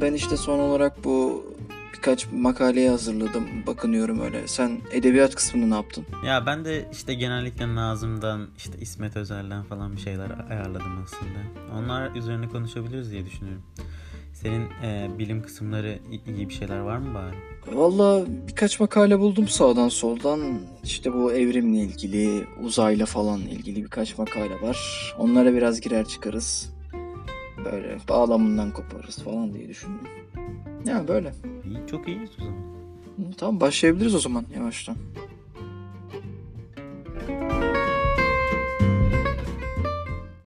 ben işte son olarak bu birkaç makaleyi hazırladım. Bakınıyorum öyle. Sen edebiyat kısmını ne yaptın? Ya ben de işte genellikle Nazım'dan, işte İsmet Özel'den falan bir şeyler ayarladım aslında. Onlar üzerine konuşabiliriz diye düşünüyorum. Senin bilim kısımları iyi bir şeyler var mı bari? Valla birkaç makale buldum sağdan soldan. İşte bu evrimle ilgili, uzayla falan ilgili birkaç makale var. Onlara biraz girer çıkarız. Böyle bağlamından koparız falan diye düşündüm. Yani böyle. İyi, çok iyiyiz o zaman. Tamam, başlayabiliriz o zaman yavaştan.